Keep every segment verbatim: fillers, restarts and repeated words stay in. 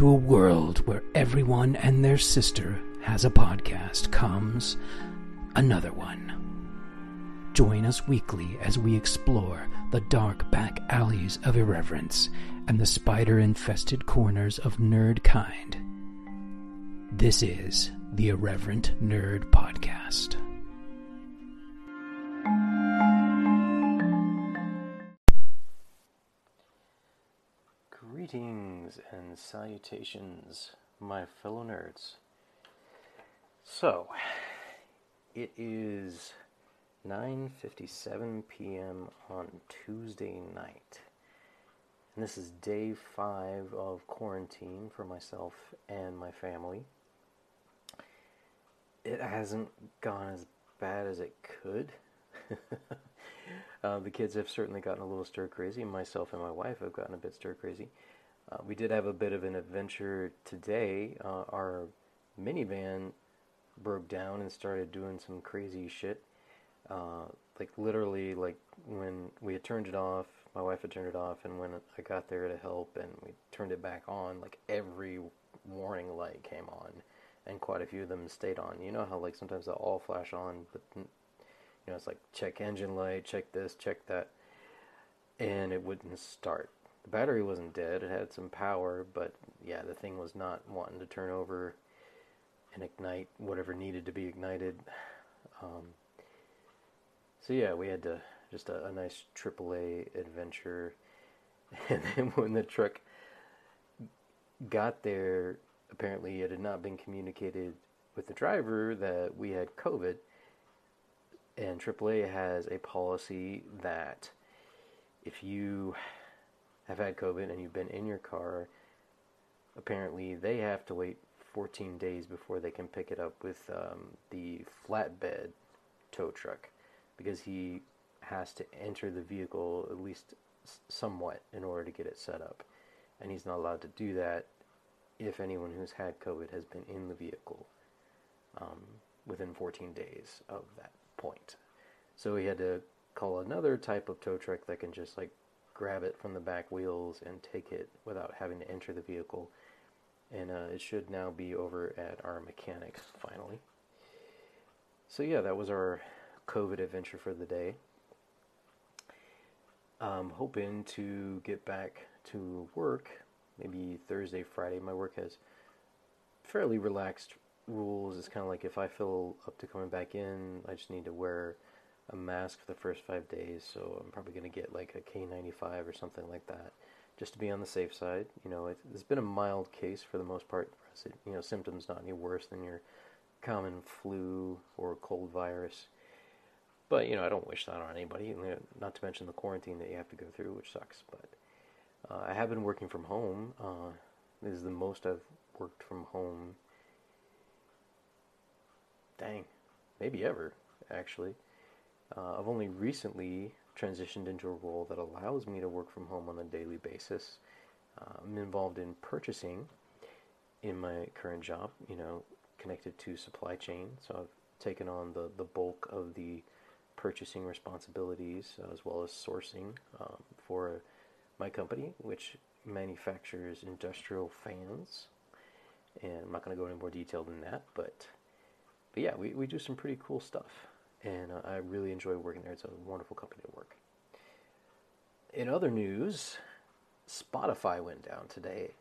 to a world where everyone and their sister has a podcast comes another one. Join us weekly as we explore the dark back alleys of irreverence and the spider-infested corners of nerd kind. This is the Irreverent Nerd Podcast. Greetings and salutations, my fellow nerds. So, it is nine fifty-seven p.m. on Tuesday night, and this is day five of quarantine for myself and my family. It hasn't gone as bad as it could. uh, the kids have certainly gotten a little stir-crazy. Myself and my wife have gotten a bit stir-crazy. Uh, we did have a bit of an adventure today. Uh, our minivan broke down and started doing some crazy shit. Uh, like literally, like when we had turned it off, my wife had turned it off, and when I got there to help and we turned it back on, like every warning light came on, and quite a few of them stayed on. You know how like sometimes they'll all flash on, but you know it's like check engine light, check this, check that, and it wouldn't start. The battery wasn't dead, it had some power, but yeah, the thing was not wanting to turn over and ignite whatever needed to be ignited. Um, so yeah, we had to just a, a nice triple A adventure. And then when the truck got there, apparently it had not been communicated with the driver that we had COVID. And triple A has a policy that if you have had COVID and you've been in your car, apparently they have to wait fourteen days before they can pick it up with um, the flatbed tow truck, because he has to enter the vehicle at least somewhat in order to get it set up, and he's not allowed to do that if anyone who's had COVID has been in the vehicle um, within fourteen days of that point. So we had to call another type of tow truck that can just like grab it from the back wheels and take it without having to enter the vehicle. And uh, it should now be over at our mechanics, finally. So yeah, that was our COVID adventure for the day. I'm hoping to get back to work, maybe Thursday, Friday. My work has fairly relaxed rules. It's kind of like if I feel up to coming back in, I just need to wear a mask for the first five days. So I'm probably going to get like a K ninety-five or something like that, just to be on the safe side. You know, it's, it's been a mild case for the most part. You know, symptoms not any worse than your common flu or cold virus. But, you know, I don't wish that on anybody, not to mention the quarantine that you have to go through, which sucks. But uh, I have been working from home. Uh, this is the most I've worked from home, dang, maybe ever, actually. Uh, I've only recently transitioned into a role that allows me to work from home on a daily basis. Uh, I'm involved in purchasing in my current job, you know, connected to supply chain. So I've taken on the, the bulk of the purchasing responsibilities uh, as well as sourcing um, for my company, which manufactures industrial fans. And I'm not going to go into more detail than that, but, but yeah, we, we do some pretty cool stuff. And uh, I really enjoy working there. It's a wonderful company to work. In other news, Spotify went down today.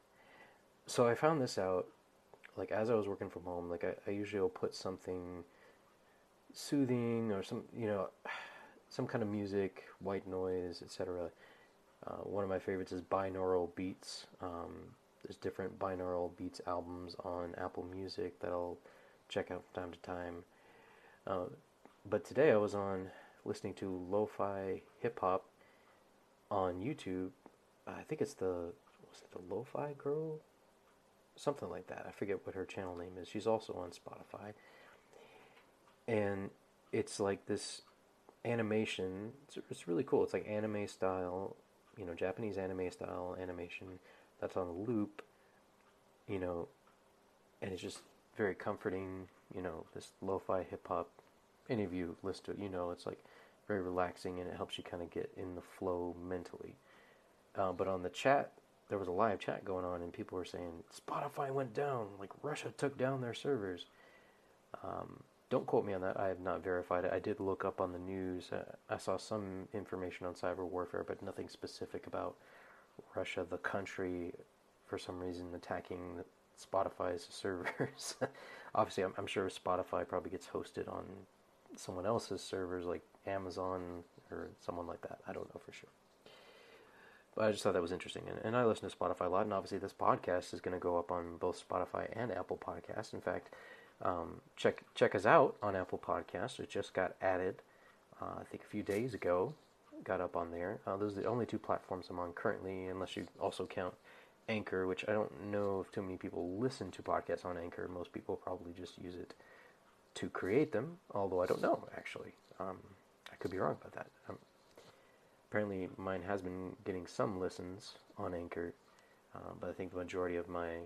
So I found this out, like, as I was working from home. Like, I, I usually will put something soothing or some, you know, some kind of music, white noise, et cetera. Uh, one of my favorites is Binaural Beats. Um, there's different Binaural Beats albums on Apple Music that I'll check out from time to time. Uh, But today I was on listening to Lo-Fi Hip-Hop on YouTube. I think it's the, was it the Lo-Fi Girl? Something like that. I forget what her channel name is. She's also on Spotify. And it's like this animation. It's, it's really cool. It's like anime style, you know, Japanese anime style animation that's on a loop, you know, and it's just very comforting, you know, this Lo-Fi Hip-Hop. Any of you listen to it, you know, it's like very relaxing and it helps you kind of get in the flow mentally. Uh, but on the chat there was a live chat going on, and people were saying, Spotify went down, like Russia took down their servers. Um, don't quote me on that. I have not verified it. I did look up on the news. Uh, I saw some information on cyber warfare, but nothing specific about Russia, the country, for some reason attacking the Spotify's servers. Obviously, I'm, I'm sure Spotify probably gets hosted on someone else's servers, like Amazon or someone like that. I don't know for sure. But I just thought that was interesting. And, and I listen to Spotify a lot, and obviously this podcast is going to go up on both Spotify and Apple Podcasts. In fact, um, check check us out on Apple Podcasts. It just got added, uh, I think, a few days ago. Got up on there. Uh, those are the only two platforms I'm on currently, unless you also count Anchor, which I don't know if too many people listen to podcasts on Anchor. Most people probably just use it to create them, although I don't know, actually. Um, I could be wrong about that. Um, apparently, mine has been getting some listens on Anchor, uh, but I think the majority of my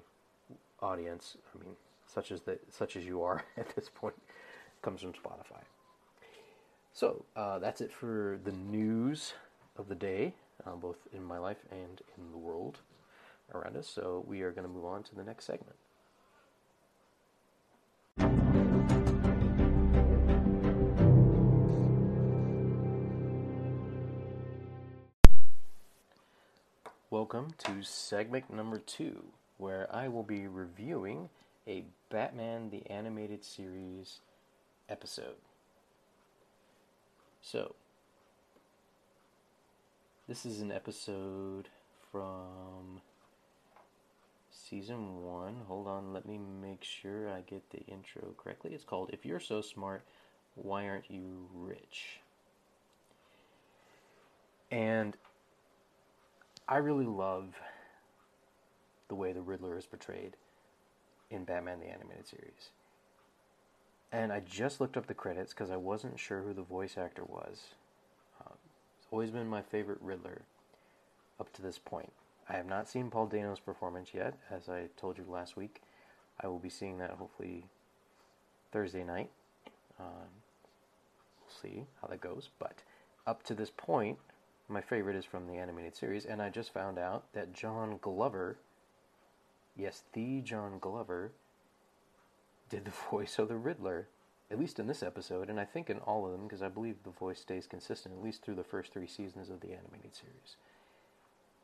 audience, I mean, such as the, such as you are at this point, comes from Spotify. So, uh, that's it for the news of the day, uh, both in my life and in the world around us. So we are going to move on to the next segment. Welcome to segment number two, where I will be reviewing a Batman the Animated Series episode. So, this is an episode from Season one, hold on, let me make sure I get the intro correctly. It's called, If You're So Smart, Why Aren't You Rich? And I really love the way the Riddler is portrayed in Batman the Animated Series. And I just looked up the credits because I wasn't sure who the voice actor was. Um, it's always been my favorite Riddler up to this point. I have not seen Paul Dano's performance yet, as I told you last week. I will be seeing that hopefully Thursday night. Um, we'll see how that goes. But up to this point, my favorite is from the animated series, and I just found out that John Glover, yes, the John Glover, did the voice of the Riddler, at least in this episode, and I think in all of them, because I believe the voice stays consistent, at least through the first three seasons of the animated series.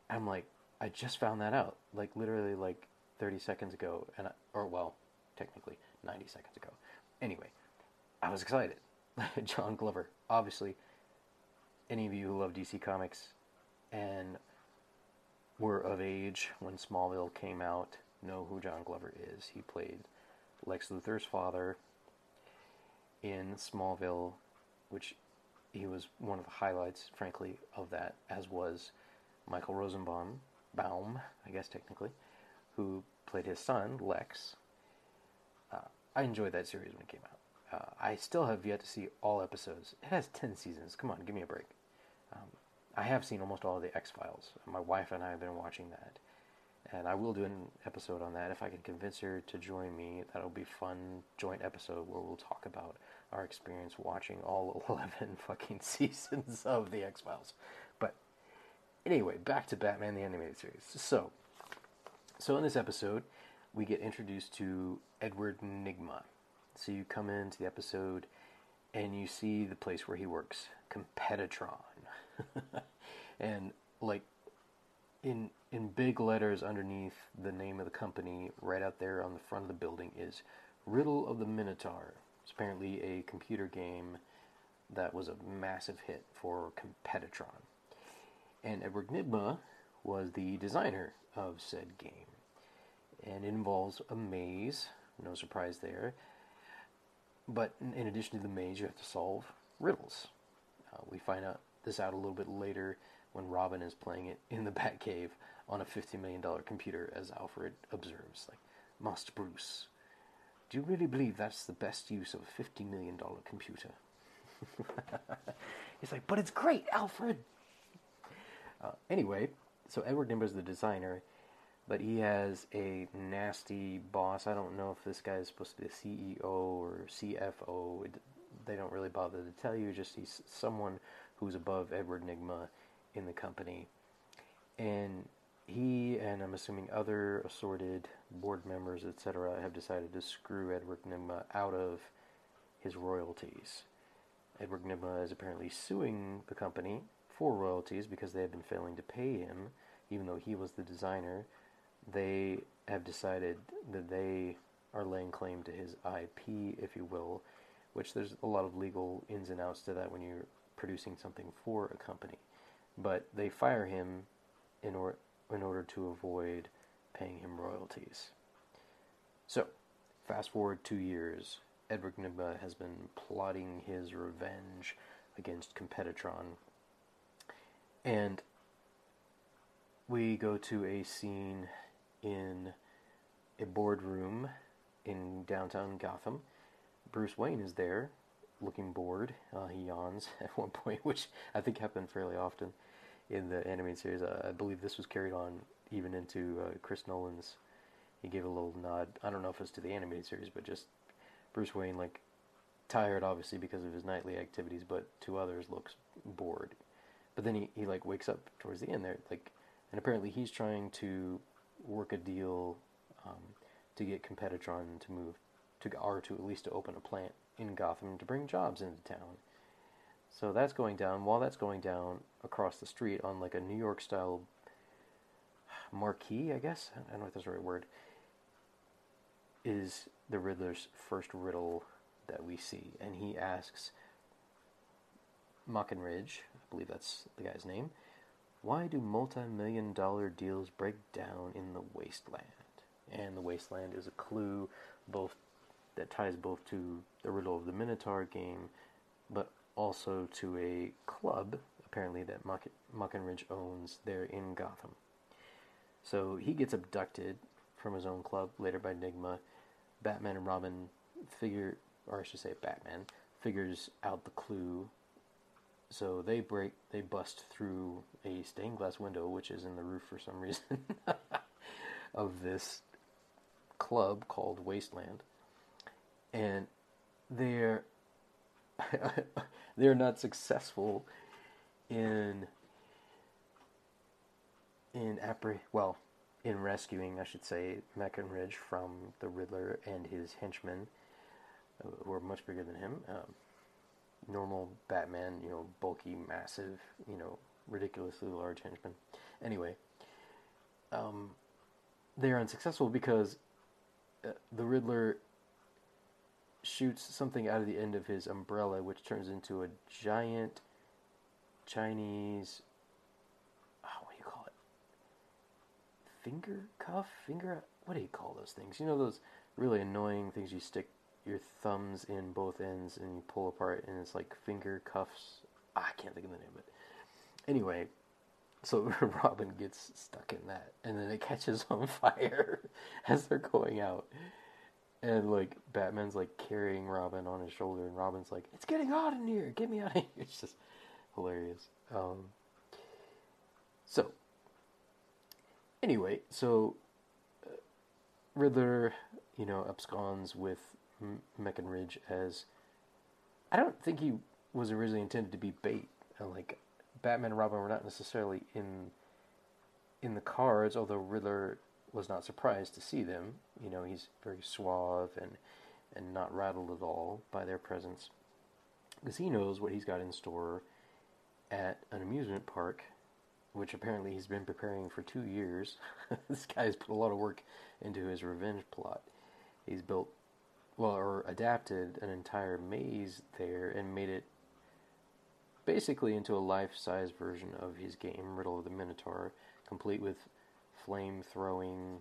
I'm like, I just found that out, like literally like thirty seconds ago, and I, or well, technically ninety seconds ago. Anyway, I was excited. John Glover, obviously, any of you who love D C Comics and were of age when Smallville came out know who John Glover is. He played Lex Luthor's father in Smallville, which he was one of the highlights, frankly, of that, as was Michael Rosenbaum, Baum, I guess technically, who played his son, Lex. Uh, I enjoyed that series when it came out. Uh, I still have yet to see all episodes. It has ten seasons. Come on, give me a break. Um, I have seen almost all of the X-Files. My wife and I have been watching that. And I will do an episode on that. If I can convince her to join me, that'll be a fun joint episode where we'll talk about our experience watching all eleven fucking seasons of the X-Files. But anyway, back to Batman the Animated Series. So, so in this episode, we get introduced to Edward Nygma. So you come into the episode, and you see the place where he works, Competitron. And like, in in big letters underneath the name of the company, right out there on the front of the building, is Riddle of the Minotaur. It's apparently a computer game that was a massive hit for Competitron. And Edward Nygma was the designer of said game. And it involves a maze, no surprise there. But in addition to the maze, you have to solve riddles. Uh, we find out this out a little bit later when Robin is playing it in the Batcave on a fifty million dollars computer, as Alfred observes. Like, Master Bruce, do you really believe that's the best use of a fifty million dollars computer? He's like, but it's great, Alfred! Uh, anyway, so Edward Nygma is the designer, but he has a nasty boss. I don't know if this guy is supposed to be a C E O or C F O. It, they don't really bother to tell you. Just he's someone who's above Edward Nygma in the company. And He and I'm assuming other assorted board members, et cetera, have decided to screw Edward Nygma out of his royalties. Edward Nygma is apparently suing the company for royalties because they have been failing to pay him, even though he was the designer. They have decided that they are laying claim to his I P, if you will, which there's a lot of legal ins and outs to that when you're producing something for a company. But they fire him in order in order to avoid paying him royalties. So, fast forward two years, Edward Nygma has been plotting his revenge against Competitron. And we go to a scene in a boardroom in downtown Gotham. Bruce Wayne is there, looking bored. Uh, he yawns at one point, which I think happened fairly often in the animated series. Uh, I believe this was carried on even into uh, Chris Nolan's. He gave a little nod. I don't know if it's to the animated series, but just Bruce Wayne, like, tired, obviously, because of his nightly activities, but to others looks bored. But then he, he like, wakes up towards the end there, like, and apparently he's trying to work a deal um, to get Competitron to move, to or to at least to open a plant in Gotham to bring jobs into town. So that's going down. While that's going down across the street on like a New York-style marquee, I guess, I don't know if that's the right word, is the Riddler's first riddle that we see. And he asks Mockinridge, I believe that's the guy's name, why do multi-million dollar deals break down in the Wasteland? And the Wasteland is a clue both that ties both to the Riddle of the Minotaur game, but also to a club, apparently, that Mock- Mockinridge owns there in Gotham. So he gets abducted from his own club, later by Nygma. Batman and Robin figure, or I should say Batman, figures out the clue. So they break, they bust through a stained glass window, which is in the roof for some reason, of this club called Wasteland. And they're... they're not successful in in appre- well in rescuing, I should say, Mockinridge from the Riddler and his henchmen, uh, who are much bigger than him. Um, normal Batman, you know, bulky, massive, you know, ridiculously large henchmen. Anyway, um, they are unsuccessful because uh, the Riddler shoots something out of the end of his umbrella, which turns into a giant Chinese, oh, what do you call it? Finger cuff? Finger, what do you call those things? You know those really annoying things you stick your thumbs in both ends and you pull apart, and it's like finger cuffs. Ah, I can't think of the name of it. Anyway, so Robin gets stuck in that, and then it catches on fire as they're going out. And, like, Batman's, like, carrying Robin on his shoulder, and Robin's like, it's getting hot in here, get me out of here. It's just hilarious. Um, so, anyway, so, uh, Riddler, you know, absconds with M- Mockinridge as, I don't think he was originally intended to be bait. And, like, Batman and Robin were not necessarily in, in the cards, although Riddler was not surprised to see them. You know, he's very suave and and not rattled at all by their presence, because he knows what he's got in store at an amusement park, which apparently he's been preparing for two years. This guy's put a lot of work into his revenge plot. He's built, well, or adapted an entire maze there and made it basically into a life-size version of his game, Riddle of the Minotaur, complete with flame-throwing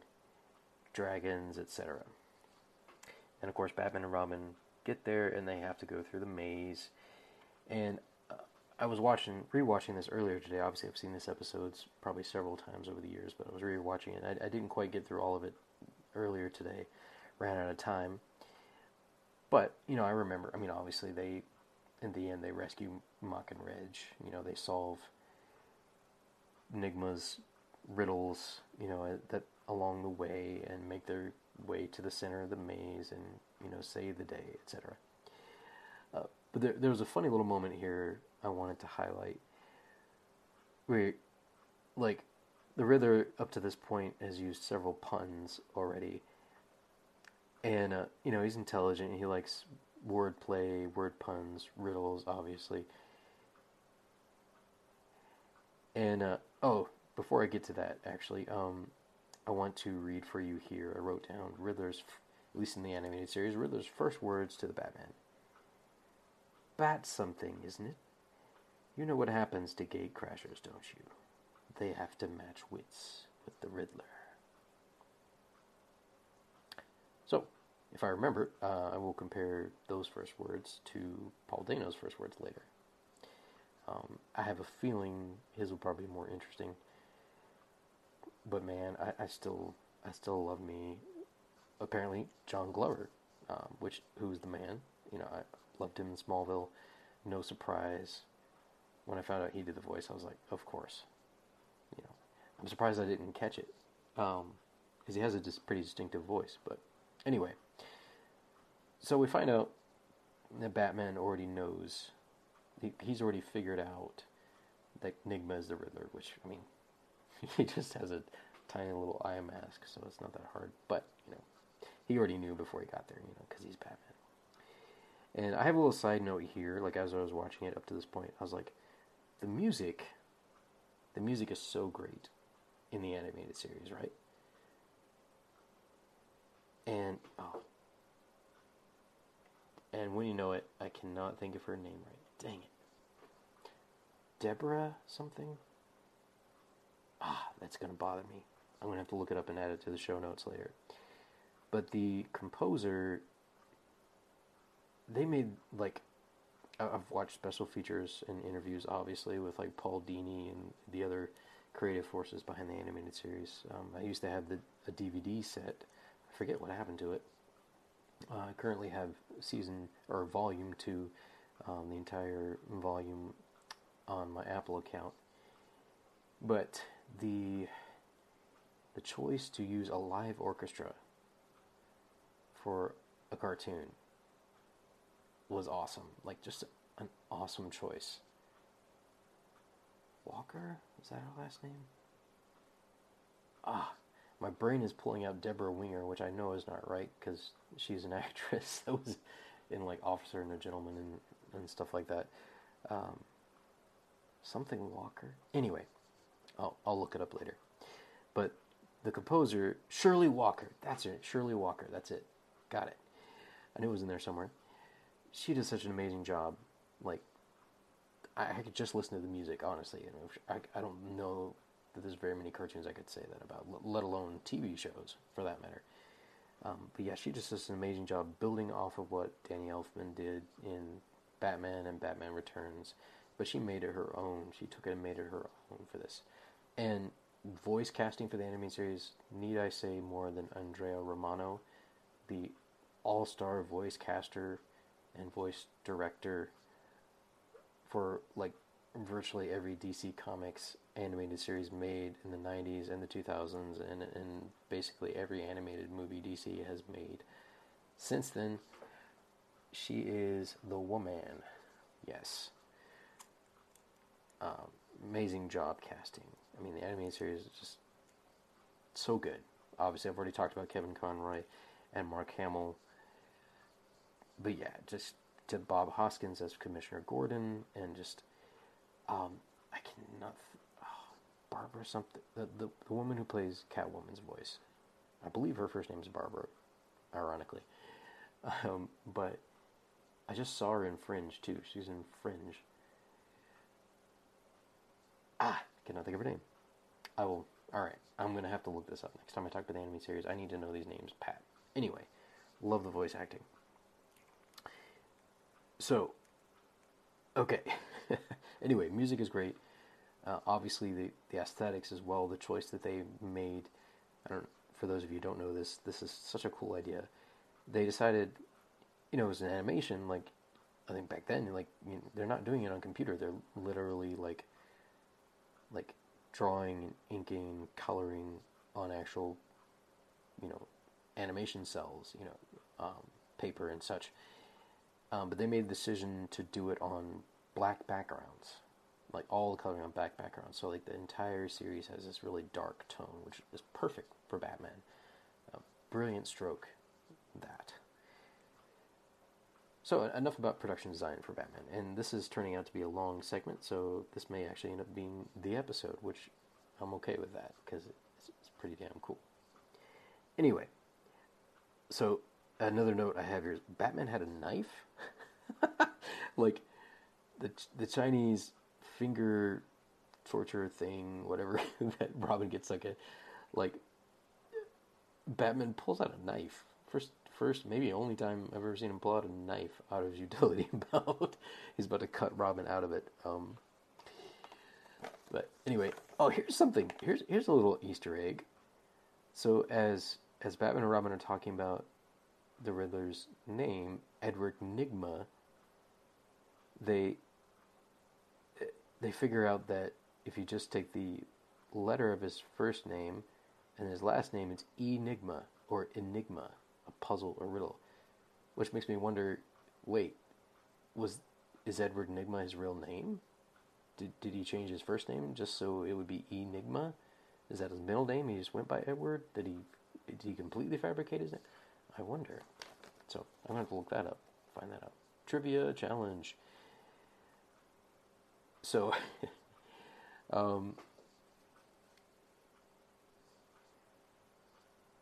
dragons, et cetera. And of course, Batman and Robin get there, and they have to go through the maze. And uh, I was watching, rewatching this earlier today. Obviously, I've seen this episode probably several times over the years, but I was rewatching it. I, I didn't quite get through all of it earlier today. Ran out of time. But you know, I remember. I mean, obviously, they in the end they rescue Mockinridge. You know, they solve Nygma's riddles, you know, that along the way, and make their way to the center of the maze, and you know, save the day, et cetera. Uh, but there, there was a funny little moment here I wanted to highlight, where, like, the Riddler, up to this point, has used several puns already. And, uh, you know, he's intelligent. He likes wordplay, word puns, riddles, obviously. And, uh, oh, before I get to that, actually, um, I want to read for you here. I wrote down Riddler's, at least in the animated series, Riddler's first words to the Batman. Bat something, isn't it? You know what happens to gate crashers, don't you? They have to match wits with the Riddler. So, if I remember, uh, I will compare those first words to Paul Dano's first words later. Um, I have a feeling his will probably be more interesting. But man, I, I still, I still love me. Apparently, John Glover, um, which who's the man? You know, I loved him in Smallville. No surprise. When I found out he did the voice, I was like, of course. You know, I'm surprised I didn't catch it, because um, he has a dis- pretty distinctive voice, but. Anyway, so we find out that Batman already knows, he, he's already figured out that Nygma is the Riddler, which, I mean, he just has a tiny little eye mask, so it's not that hard, but, you know, he already knew before he got there, you know, because he's Batman. And I have a little side note here, like, as I was watching it up to this point, I was like, the music, the music is so great in the animated series, right? And, oh, and when you know it, I cannot think of her name right. Dang it. Deborah something? Ah, that's going to bother me. I'm going to have to look it up and add it to the show notes later. But the composer, they made, like, I've watched special features and interviews, obviously, with, like, Paul Dini and the other creative forces behind the animated series. Um, I used to have the a D V D set. I forget what happened to it. Uh, I currently have season, or volume two, um, the entire volume on my Apple account. But the the choice to use a live orchestra for a cartoon was awesome. Like, just an awesome choice. Walker? Is that her last name? Ah, my brain is pulling out Deborah Winger, which I know is not right, because she's an actress that was in, like, Officer and a Gentleman and, and stuff like that. Um, something Walker? Anyway, I'll, I'll look it up later. But the composer, Shirley Walker, that's it, Shirley Walker, that's it. Got it. I knew it was in there somewhere. She does such an amazing job. Like, I, I could just listen to the music, honestly. You know, I, I don't know that there's very many cartoons I could say that about, let alone T V shows, for that matter. Um, but yeah, she just does an amazing job building off of what Danny Elfman did in Batman and Batman Returns. But she made it her own. She took it and made it her own for this. And voice casting for the anime series, need I say more than Andrea Romano, the all-star voice caster and voice director for, like, virtually every D C Comics animated series made in the nineties and the two thousands, and, and basically every animated movie D C has made since then. She is the woman. Yes. Um, amazing job casting. I mean, the animated series is just so good. Obviously, I've already talked about Kevin Conroy and Mark Hamill. But yeah, just to Bob Hoskins as Commissioner Gordon, and just Um, I cannot, th- oh, Barbara something, the, the the woman who plays Catwoman's voice, I believe her first name is Barbara, ironically, um, but I just saw her in Fringe too, she's in Fringe, ah, cannot think of her name, I will, alright, I'm going to have to look this up next time I talk about the anime series. I need to know these names, Pat. Anyway, love the voice acting. So, okay. Anyway, music is great. Uh, obviously, the, the aesthetics as well, the choice that they made. I don't. For those of you who don't know this, this is such a cool idea. They decided, you know, it was an animation. Like, I think back then, like, you know, they're not doing it on computer. They're literally like, like drawing and inking and coloring on actual, you know, animation cells, you know, um, paper and such. Um, but they made the decision to do it on black backgrounds, like all the coloring on black background. So like the entire series has this really dark tone, which is perfect for Batman. A brilliant stroke, that. So enough about production design for Batman, and this is turning out to be a long segment, so this may actually end up being the episode, which I'm okay with that, because it's, it's pretty damn cool. Anyway, so another note I have here is Batman had a knife? Like, the the Chinese finger torture thing, whatever, that Robin gets like a, like, Batman pulls out a knife. First, first, maybe only time I've ever seen him pull out a knife out of his utility belt. He's about to cut Robin out of it. Um, but anyway, oh, here's something. Here's here's a little Easter egg. So as as Batman and Robin are talking about the Riddler's name, Edward Nygma, they they figure out that if you just take the letter of his first name and his last name, it's Enigma or Enigma, a puzzle or riddle, which makes me wonder, wait, was is Edward Nygma his real name? Did did he change his first name just so it would be Enigma? Is that his middle name? He just went by Edward? Did he did he completely fabricate his name? I wonder. So I'm gonna have to look that up, find that out. Trivia challenge. So, um,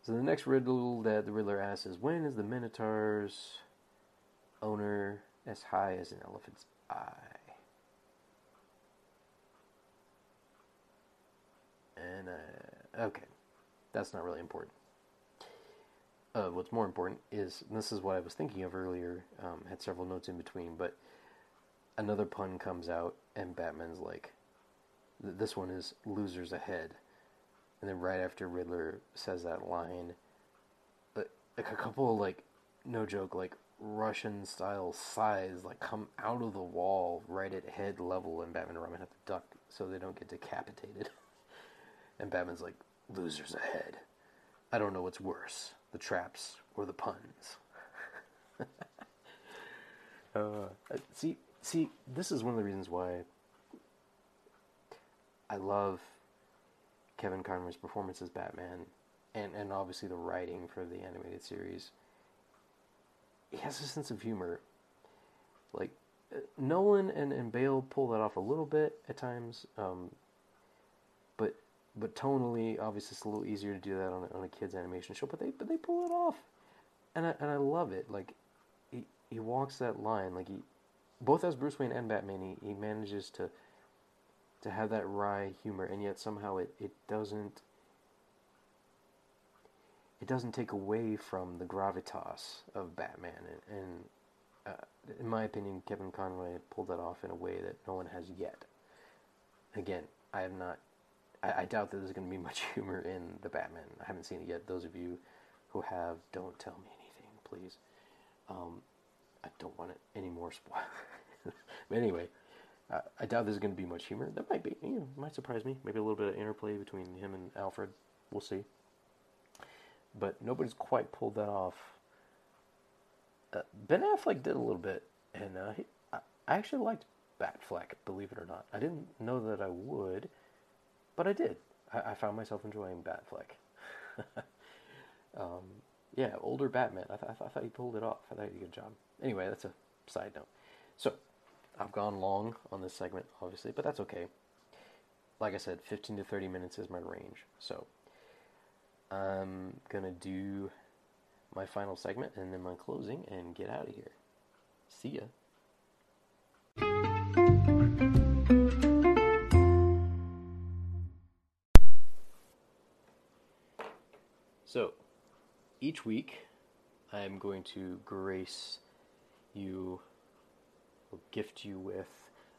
so the next riddle that the Riddler asks is, when is the Minotaur's owner as high as an elephant's eye? And, uh, okay, that's not really important. Uh, what's more important is, and this is what I was thinking of earlier, um, had several notes in between, but another pun comes out, and Batman's like, this one is losers ahead. And then right after Riddler says that line, like a couple of, like, no joke, like, Russian-style sighs, like, come out of the wall right at head level, and Batman and Robin have to duck so they don't get decapitated. And Batman's like, losers ahead. I don't know what's worse, the traps or the puns. uh, see, see, this is one of the reasons why I love Kevin Conroy's performance as Batman, and, and obviously the writing for the animated series. He has a sense of humor. Like, uh, Nolan and, and Bale pull that off a little bit at times, um, but... But tonally, obviously, it's a little easier to do that on a, on a kids' animation show. But they but they pull it off, and I and I love it. Like, he he walks that line. Like he, both as Bruce Wayne and Batman, he, he manages to to have that wry humor, and yet somehow it, it doesn't it doesn't take away from the gravitas of Batman. And, and uh, in my opinion, Kevin Conroy pulled that off in a way that no one has yet. Again, I have not. I doubt that there's going to be much humor in the Batman. I haven't seen it yet. Those of you who have, don't tell me anything, please. Um, I don't want it any more spoiled. But anyway, I, I doubt there's going to be much humor. There might be. You know, it might surprise me. Maybe a little bit of interplay between him and Alfred. We'll see. But nobody's quite pulled that off. Uh, Ben Affleck did a little bit, and uh, he, I, I actually liked Batfleck, believe it or not. I didn't know that I would. But I did. I, I found myself enjoying Batfleck. um, yeah, older Batman. I, th- I, th- I thought he pulled it off. I thought he did a good job. Anyway, that's a side note. So, I've gone long on this segment, obviously, but that's okay. Like I said, fifteen to thirty minutes is my range. So, I'm going to do my final segment and then my closing and get out of here. See ya. So, each week, I'm going to grace you, or gift you with,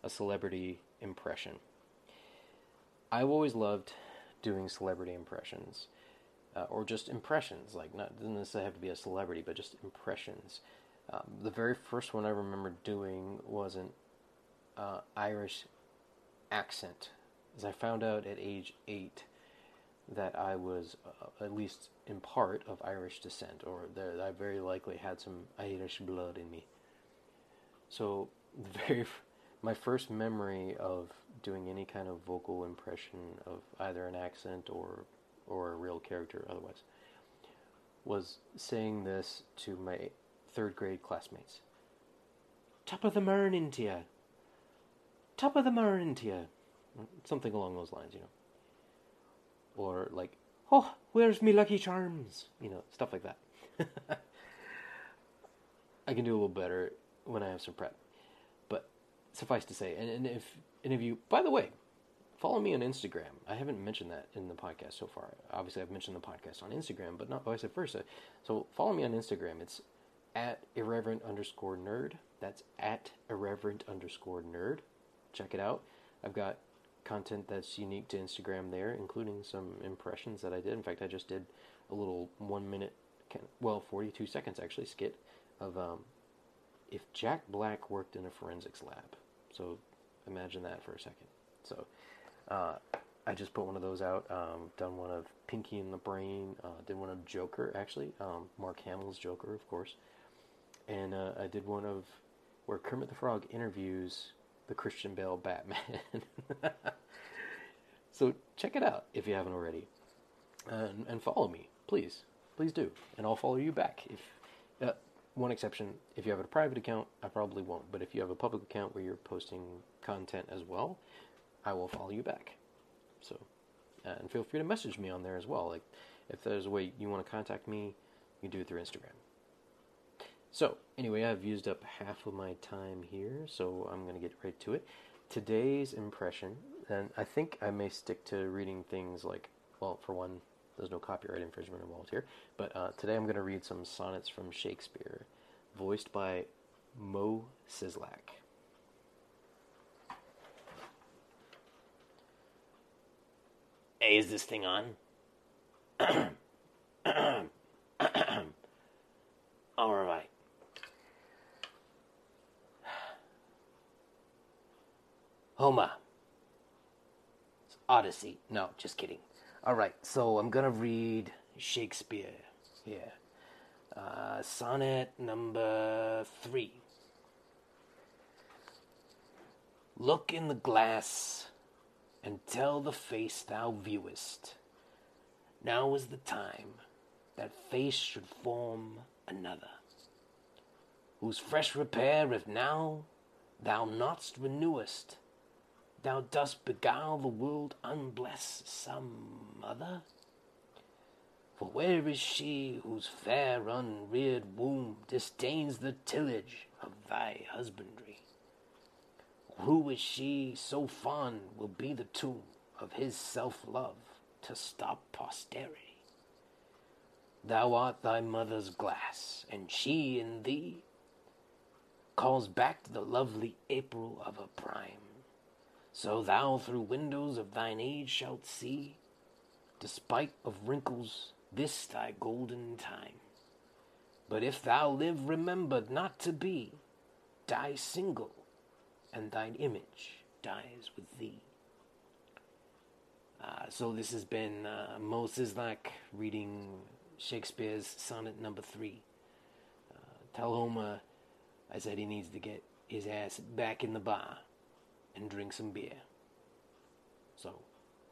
a celebrity impression. I've always loved doing celebrity impressions, uh, or just impressions, like, not doesn't necessarily have to be a celebrity, but just impressions. Um, the very first one I remember doing was an uh, Irish accent, as I found out at age eight. That I was, uh, at least in part, of Irish descent, or that I very likely had some Irish blood in me. So, the very f- my first memory of doing any kind of vocal impression of either an accent or or a real character otherwise, was saying this to my third grade classmates. Top of the morning to you. Top of the morning to you. Something along those lines, you know. Or like, oh, where's me Lucky Charms? You know, stuff like that. I can do a little better when I have some prep. But suffice to say, and, and if any of you, by the way, follow me on Instagram. I haven't mentioned that in the podcast so far. Obviously, I've mentioned the podcast on Instagram, but not vice versa. So follow me on Instagram. It's at irreverent underscore nerd. That's at irreverent underscore nerd. Check it out. I've got content that's unique to Instagram there, including some impressions that I did. In fact, I just did a little one minute, well, forty-two seconds actually, skit of um, if Jack Black worked in a forensics lab. So imagine that for a second. So uh, I just put one of those out. Um, done one of Pinky and the Brain. Uh, did one of Joker, actually. Um, Mark Hamill's Joker, of course. And uh, I did one of where Kermit the Frog interviews the Christian Bale Batman. So check it out if you haven't already. Uh, and, and follow me, please. Please do. And I'll follow you back. If uh, one exception, if you have a private account, I probably won't. But if you have a public account where you're posting content as well, I will follow you back. So, uh, and feel free to message me on there as well. Like, if there's a way you want to contact me, you can do it through Instagram. So, anyway, I've used up half of my time here, so I'm going to get right to it. Today's impression, and I think I may stick to reading things like, well, for one, there's no copyright infringement involved here, but uh, today I'm going to read some sonnets from Shakespeare, voiced by Mo Sizlak. Hey, is this thing on? All right. Homer. It's Odyssey. No, just kidding. All right, so I'm going to read Shakespeare here. Uh, sonnet number three. Look in the glass and tell the face thou viewest. Now is the time that face should form another, whose fresh repair if now thou not renewest, thou dost beguile the world unbless some other. For where is she whose fair unreared womb disdains the tillage of thy husbandry? Who is she so fond will be the tomb of his self-love to stop posterity? Thou art thy mother's glass, and she in thee calls back to the lovely April of her prime. So thou through windows of thine age shalt see, despite of wrinkles, this thy golden time. But if thou live remembered not to be, die single, and thine image dies with thee. Uh, so this has been uh, Mo Sizlak reading Shakespeare's sonnet number three. Uh, tell Homer I said he needs to get his ass back in the bar and drink some beer. So,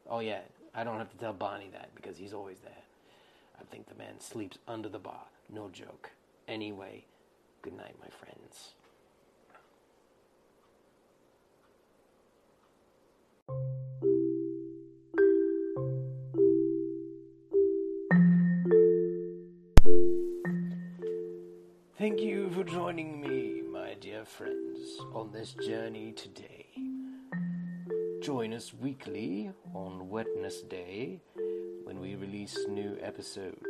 oh yeah, I don't have to tell Barney that because he's always there. I think the man sleeps under the bar. No joke. Anyway, good night, my friends. Thank you for joining me, my dear friends, on this journey today. Join us weekly on Wednesday when we release new episodes.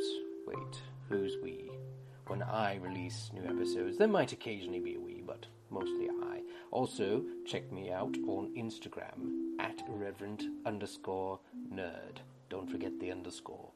Wait, who's we? When I release new episodes. There might occasionally be a we, but mostly I. Also, check me out on Instagram, at irreverent underscore nerd. Don't forget the underscore.